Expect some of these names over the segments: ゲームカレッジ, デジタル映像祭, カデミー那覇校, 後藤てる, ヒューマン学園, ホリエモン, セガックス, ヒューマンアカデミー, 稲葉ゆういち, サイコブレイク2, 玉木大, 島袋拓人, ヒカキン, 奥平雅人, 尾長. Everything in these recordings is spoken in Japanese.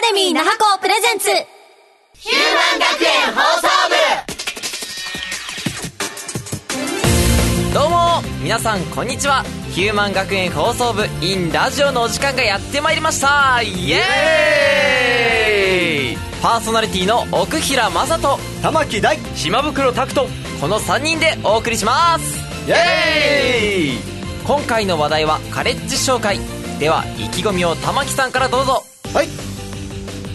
カデミー那覇校プレゼンツヒューマン学園放送部、どうも皆さんこんにちは。ヒューマン学園放送部 in ラジオのお時間がやってまいりました。イエーイ。パーソナリティの奥平雅人、玉木大、島袋拓人、この3人でお送りします。イエーイ。今回の話題はカレッジ紹介では、意気込みを玉木さんからどうぞ。はい、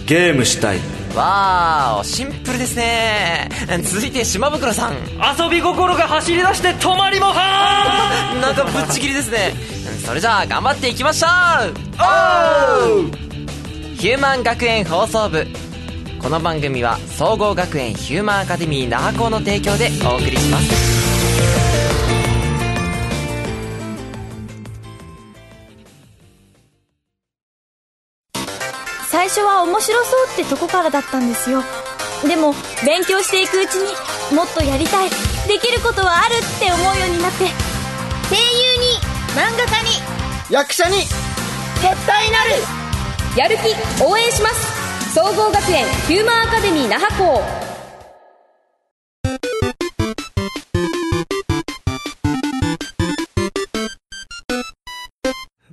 ゲームしたい。わー、シンプルですね。続いて島袋さん、遊び心が走り出して止まりもはーなんかぶっちぎりですね。それじゃあ頑張っていきましょう。おー、ヒューマン学園放送部、この番組は総合学園ヒューマンアカデミー那覇校の提供でお送りします。最初は面白そうってとこからだったんですよ。でも勉強していくうちにもっとやりたい、できることはあるって思うようになって、声優に、漫画家に、役者に絶対なる。やる気応援します。総合学園ヒューマンアカデミー那覇校。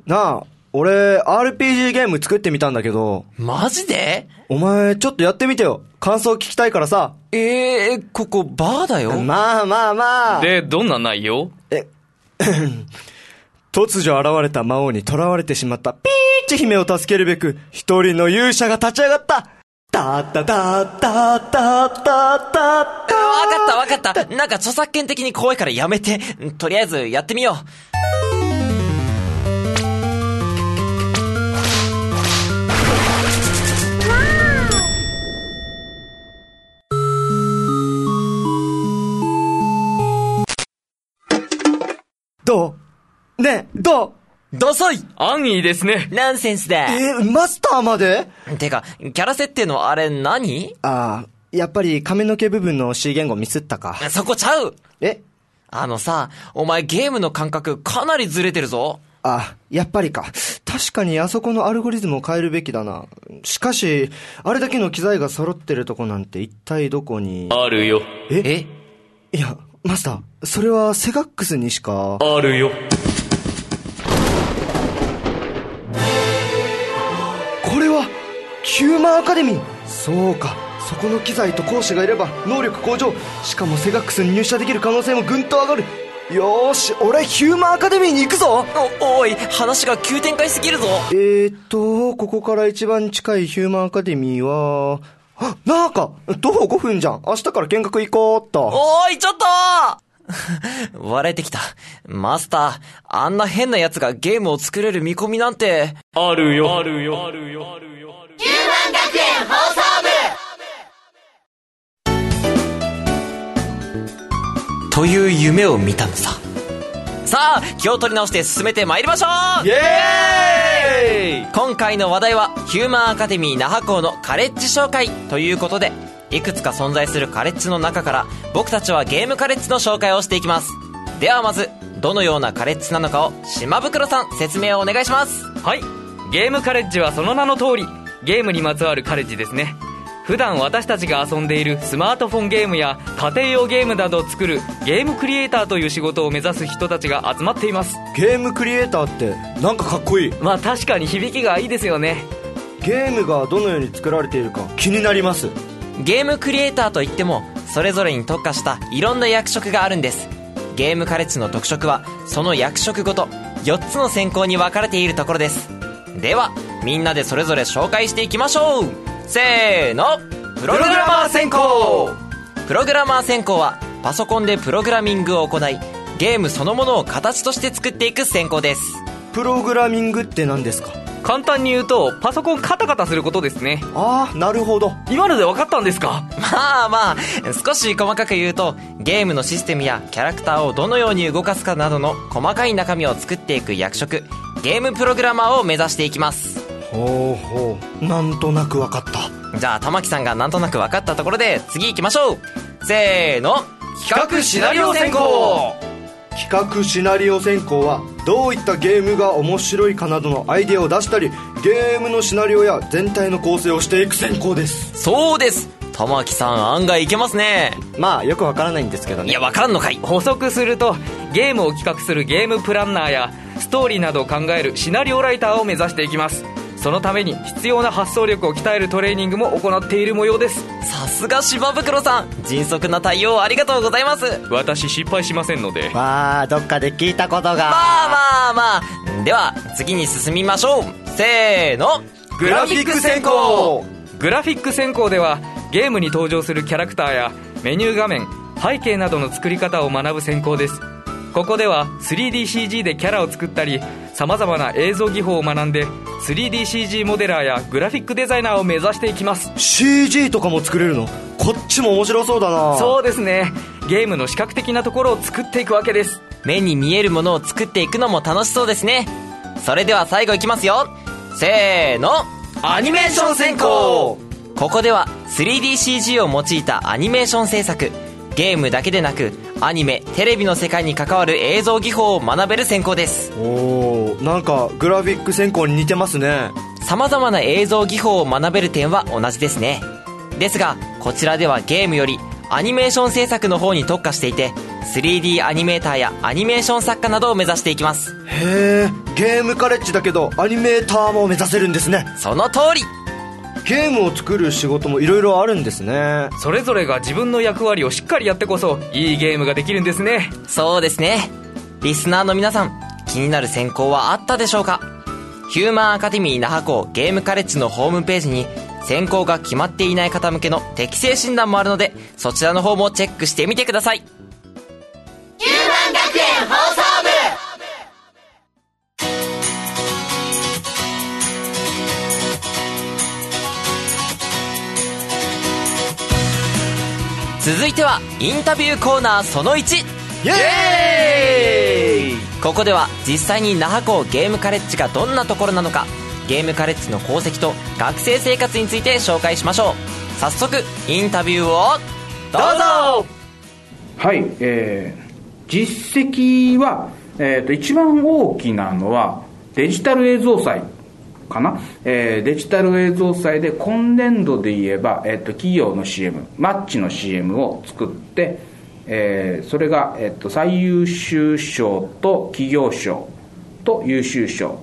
なあ、俺 RPG ゲーム作ってみたんだけど。マジで？お前ちょっとやってみてよ。感想聞きたいからさ。ここバーだよ。まあまあまあ。で、どんな内容？突如現れた魔王に囚われてしまったピーチ姫を助けるべく一人の勇者が立ち上がった。たたたたたたた。わかった。なんか著作権的に怖いからやめて。とりあえずやってみよう。どうダサい。安易ですね。ナンセンスだ。マスターまで？てか、キャラ設定のあれ何？やっぱり髪の毛部分の C 言語ミスったか。そこちゃう。あのさ、お前ゲームの感覚かなりずれてるぞ。やっぱりか。確かにあそこのアルゴリズムを変えるべきだな。しかし、あれだけの機材が揃ってるとこなんて一体どこに？あるよ。いや、マスター、それはセガックスにしか。あるよ。ヒューマンアカデミー。そうか、そこの機材と講師がいれば能力向上、しかもセガックスに入社できる可能性もぐんと上がる。よーし、俺ヒューマンアカデミーに行くぞ。おい、話が急展開すぎるぞ。ここから一番近いヒューマンアカデミーはなんか徒歩5分じゃん。明日から見学行こうっと。おい、ちょっと笑えてきた。マスター、あんな変な奴がゲームを作れる見込みなんて。あるよ。ヒューマン学園放送部という夢を見たのさ。さあ、気を取り直して進めてまいりましょう。イエーイ。今回の話題はヒューマンアカデミー那覇校のカレッジ紹介ということで、いくつか存在するカレッジの中から僕たちはゲームカレッジの紹介をしていきます。ではまず、どのようなカレッジなのかを島袋さん、説明をお願いします。はい、ゲームカレッジはその名の通り、ゲームにまつわるカレッジですね。普段私たちが遊んでいるスマートフォンゲームや家庭用ゲームなどを作るゲームクリエイターという仕事を目指す人たちが集まっています。ゲームクリエイターってなんかかっこいい。まあ確かに響きがいいですよね。ゲームがどのように作られているか気になります。ゲームクリエイターといっても、それぞれに特化したいろんな役職があるんです。ゲームカレッジの特色はその役職ごと4つの専攻に分かれているところです。ではみんなでそれぞれ紹介していきましょう。せーの、プログラマー専攻。プログラマー専攻はパソコンでプログラミングを行い、ゲームそのものを形として作っていく専攻です。プログラミングって何ですか？簡単に言うと、パソコンカタカタすることですね。なるほど。今ので分かったんですか？まあ少し細かく言うと、ゲームのシステムやキャラクターをどのように動かすかなどの細かい中身を作っていく役職、ゲームプログラマーを目指していきます。ほう、なんとなく分かった。じゃあ玉木さんがなんとなく分かったところで次行きましょう。せーの、企画シナリオ専攻。企画シナリオ選考はどういったゲームが面白いかなどのアイデアを出したり、ゲームのシナリオや全体の構成をしていく選考です。そうです、玉木さん案外いけますね。まあよくわからないんですけどね。いや、わかんのかい。補足すると、ゲームを企画するゲームプランナーやストーリーなどを考えるシナリオライターを目指していきます。そのために必要な発想力を鍛えるトレーニングも行っている模様です。さすが島袋さん、迅速な対応ありがとうございます。私失敗しませんので。まあどっかで聞いたことが。まあまあまあ、では次に進みましょう。せーの、グラフィック選考。グラフィック選考ではゲームに登場するキャラクターやメニュー画面、背景などの作り方を学ぶ選考です。ここでは 3DCG でキャラを作ったり、様々な映像技法を学んで 3DCG モデラーやグラフィックデザイナーを目指していきます。 CG とかも作れるの？こっちも面白そうだな。そうですね、ゲームの視覚的なところを作っていくわけです。目に見えるものを作っていくのも楽しそうですね。それでは最後いきますよ。せーの、アニメーション選考。ここでは 3DCG を用いたアニメーション制作、ゲームだけでなくアニメ、テレビの世界に関わる映像技法を学べる選考です。おー、なんかグラフィック選考に似てますね。様々な映像技法を学べる点は同じですね。ですがこちらではゲームよりアニメーション制作の方に特化していて、 3D アニメーターやアニメーション作家などを目指していきます。へー、ゲームカレッジだけどアニメーターも目指せるんですね。その通り。ゲームを作る仕事もいろいろあるんですね。それぞれが自分の役割をしっかりやってこそいいゲームができるんですね。そうですね。リスナーの皆さん、気になる選考はあったでしょうか？ヒューマンアカデミー那覇校ゲームカレッジのホームページに選考が決まっていない方向けの適性診断もあるので、そちらの方もチェックしてみてください。ヒューマン学園放送部。続いてはインタビューコーナーその1、イエーイ。ここでは実際に那覇校ゲームカレッジがどんなところなのか、ゲームカレッジの功績と学生生活について紹介しましょう。早速インタビューをどうぞ。はい、実績は、一番大きなのはデジタル映像祭かな。デジタル映像祭で今年度で言えば、企業の CM、 マッチの CM を作って、それが、最優秀賞と企業賞と優秀賞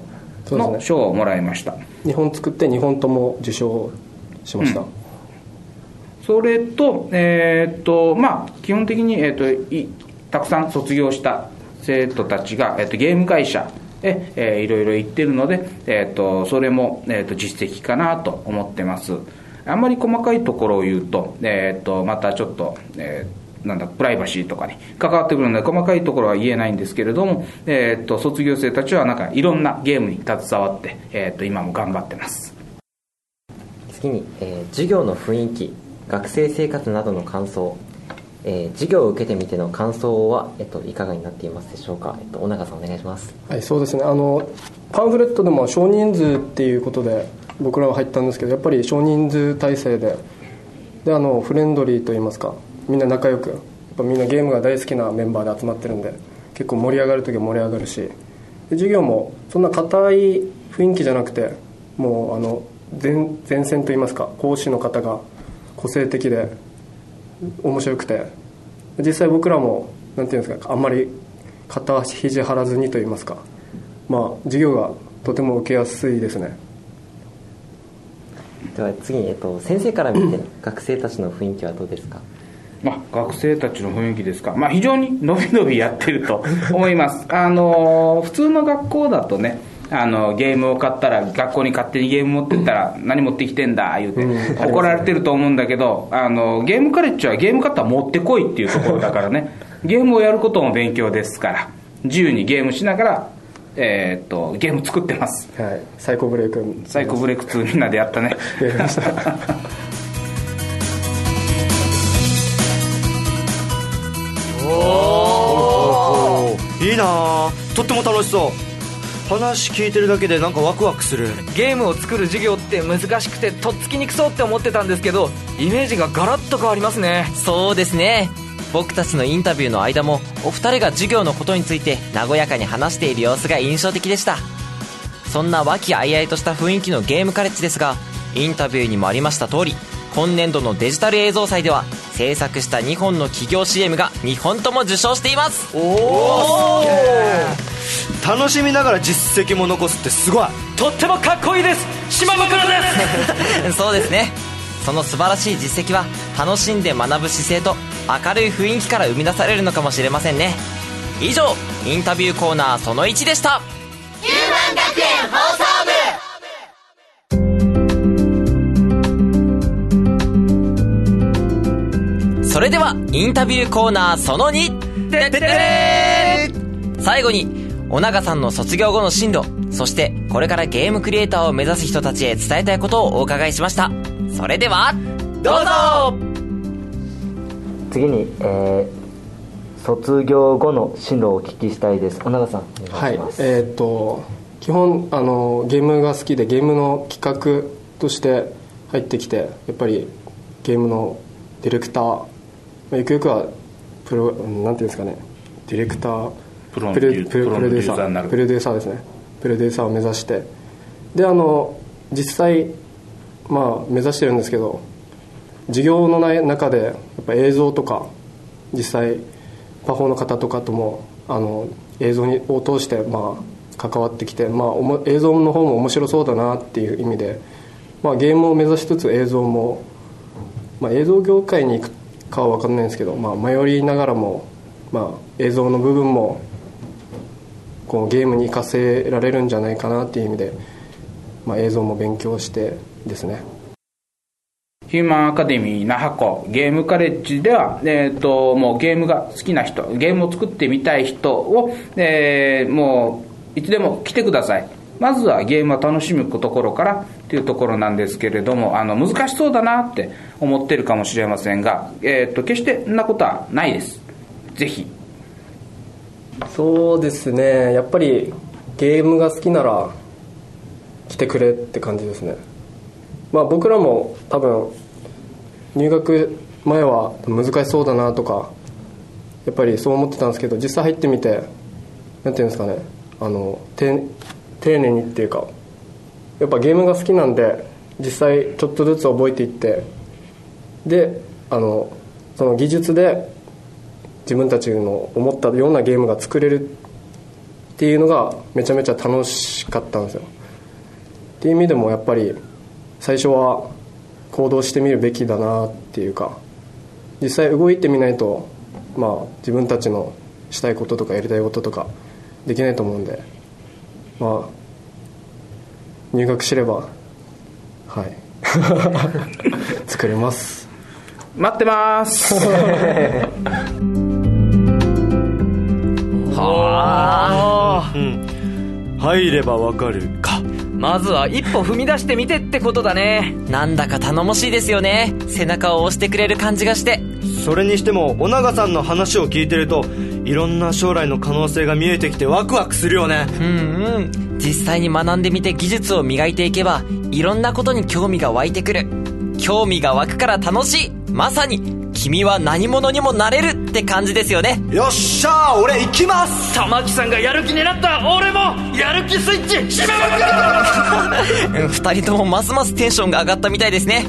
の賞をもらいました、ね、2本作って2本とも受賞しました、うん。それと、基本的に、たくさん卒業した生徒たちが、ゲーム会社いろいろ言ってるので、それも、実績かなと思ってます。あんまり細かいところを言うと、またちょっと、プライバシーとかに関わってくるので細かいところは言えないんですけれども、卒業生たちはなんかいろんなゲームに携わって、今も頑張ってます。次に、授業の雰囲気、学生生活などの感想、授業を受けてみての感想は、いかがになっていますでしょうか。尾長さんお願いします。はい、そうですね、パンフレットでも少人数っていうことで僕らは入ったんですけど、やっぱり少人数体制でフレンドリーといいますか、みんな仲良く、やっぱみんなゲームが大好きなメンバーで集まってるんで、結構盛り上がるときは盛り上がるし、で授業もそんな固い雰囲気じゃなくて、もう前線といいますか、講師の方が個性的で面白くて、実際僕らもなんていうんですか、あんまり肩肘張らずにといいますか、授業がとても受けやすいですね。では次に、先生から見て学生たちの雰囲気はどうですか。学生たちの雰囲気ですか。非常にのびのびやってると思います普通の学校だとね、ゲームを買ったら学校に勝手にゲーム持ってったら何持ってきてんだ言うて怒られてると思うんだけど、ゲームカレッジはゲーム買ったら持ってこいっていうところだからね。ゲームをやることも勉強ですから、自由にゲームしながら、ゲーム作ってます、はい、サイコブレイク2みんなでやったね。やりましたおー、いいな、とっても楽しそう。話聞いてるだけでなんかワクワクする。ゲームを作る授業って難しくてとっつきにくそうって思ってたんですけど、イメージがガラッと変わりますね。そうですね、僕たちのインタビューの間もお二人が授業のことについて和やかに話している様子が印象的でした。そんな和気あいあいとした雰囲気のゲームカレッジですが、インタビューにもありました通り、今年度のデジタル映像祭では制作した2本の企業 CM が2本とも受賞しています。おー、楽しみながら実績も残すってすごい。とってもかっこいいです、島枕ですそうですね、その素晴らしい実績は楽しんで学ぶ姿勢と明るい雰囲気から生み出されるのかもしれませんね。以上、インタビューコーナーその1でした。ヒューマン学園放送部。それではインタビューコーナーその2ででで、最後に尾長さんの卒業後の進路、そしてこれからゲームクリエイターを目指す人たちへ伝えたいことをお伺いしました。それではどうぞ。次に、卒業後の進路をお聞きしたいです。尾長さん、お願いします。はい、基本ゲームが好きでゲームの企画として入ってきて、やっぱりゲームのディレクター、ゆくゆくはプロ、なんていうんですかね、ディレクター、プロデューサーですね。プロデューサーを目指して、で実際、まあ、目指してるんですけど、授業の中でやっぱ映像とか実際パフォーの方とかとも映像を通して、まあ、関わってきて、まあ、映像の方も面白そうだなっていう意味で、まあ、ゲームを目指しつつ映像も、まあ、映像業界に行くかは分かんないんですけど、まあ、迷いながらも、まあ、映像の部分もこうゲームに活かせられるんじゃないかなっていう意味で、まあ、映像も勉強してですね。ヒューマンアカデミー那覇校ゲームカレッジでは、もうゲームが好きな人、ゲームを作ってみたい人を、もういつでも来てください。まずはゲームを楽しむところからというところなんですけれども、難しそうだなって思ってるかもしれませんが、決してそんなことはないです。ぜひ。そうですね、やっぱりゲームが好きなら来てくれって感じですね。まあ、僕らも多分入学前は難しそうだなとかやっぱりそう思ってたんですけど、実際入ってみて、なんていうんですかね、丁寧にっていうか、やっぱゲームが好きなんで実際ちょっとずつ覚えていって、でその技術で自分たちの思ったようなゲームが作れるっていうのがめちゃめちゃ楽しかったんですよ。っていう意味でもやっぱり最初は行動してみるべきだなっていうか、実際動いてみないと、まあ、自分たちのしたいこととかやりたいこととかできないと思うんで、まあ、入学すれば、はい、作れます。待ってますはー、うん、入ればわかるか。まずは一歩踏み出してみてってことだね。なんだか頼もしいですよね。背中を押してくれる感じがして。それにしても尾長さんの話を聞いてるといろんな将来の可能性が見えてきてワクワクするよね。うんうん、実際に学んでみて技術を磨いていけばいろんなことに興味が湧いてくる。興味が湧くから楽しい。まさに君は何者にもなれるって感じですよね。よっしゃー、俺行きます。玉木さんがやる気になった。俺もやる気スイッチ閉めまくる2人ともますますテンションが上がったみたいですね。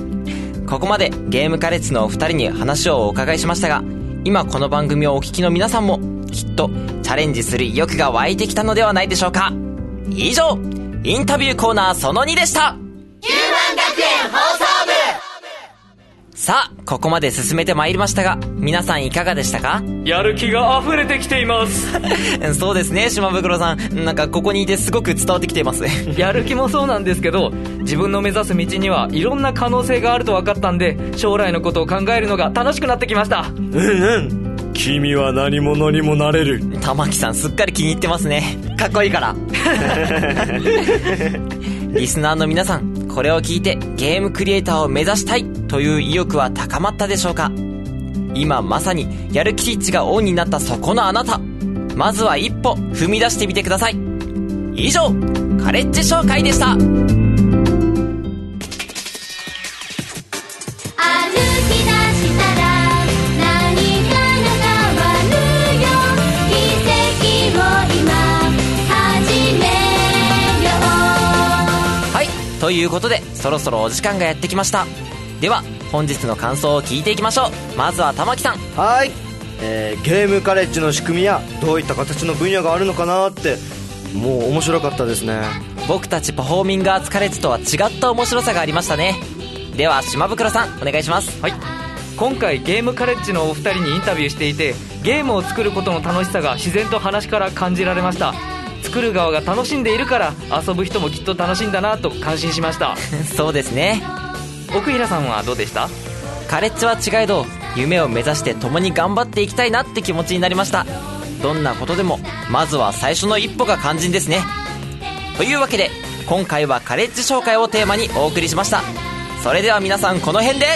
ここまでゲームカレッジのお二人に話をお伺いしましたが、今この番組をお聞きの皆さんもきっとチャレンジする意欲が湧いてきたのではないでしょうか。以上、インタビューコーナーその2でした。ヒューマン学園放送部。さあ、ここまで進めてまいりましたが、皆さんいかがでしたか？やる気が溢れてきていますそうですね、島袋さん、なんかここにいてすごく伝わってきていますやる気もそうなんですけど、自分の目指す道にはいろんな可能性があると分かったんで、将来のことを考えるのが楽しくなってきました。うんうん、君は何者にもなれる。玉木さんすっかり気に入ってますね。かっこいいからリスナーの皆さん、これを聞いてゲームクリエイターを目指したいという意欲は高まったでしょうか？今まさにやる気スイッチがオンになったそこのあなた、まずは一歩踏み出してみてください。以上、カレッジ紹介でした。歩き出したら何かがということで、そろそろお時間がやってきました。では本日の感想を聞いていきましょう。まずは玉木さん。はい、ゲームカレッジの仕組みやどういった形の分野があるのかなって、もう面白かったですね。僕たちパフォーミングアーツカレッジとは違った面白さがありましたね。では島袋さん、お願いします。はい、今回ゲームカレッジのお二人にインタビューしていて、ゲームを作ることの楽しさが自然と話から感じられました。作る側が楽しんでいるから遊ぶ人もきっと楽しいんだなと感心しましたそうですね。奥平さんはどうでした？カレッジは違えど夢を目指して共に頑張っていきたいなって気持ちになりました。どんなことでもまずは最初の一歩が肝心ですね。というわけで今回はカレッジ紹介をテーマにお送りしました。それでは皆さん、この辺で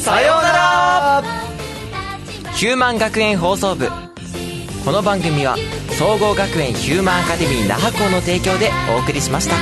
さようなら。ヒューマン学園放送部、この番組は総合学園ヒューマンアカデミー那覇校の提供でお送りしました。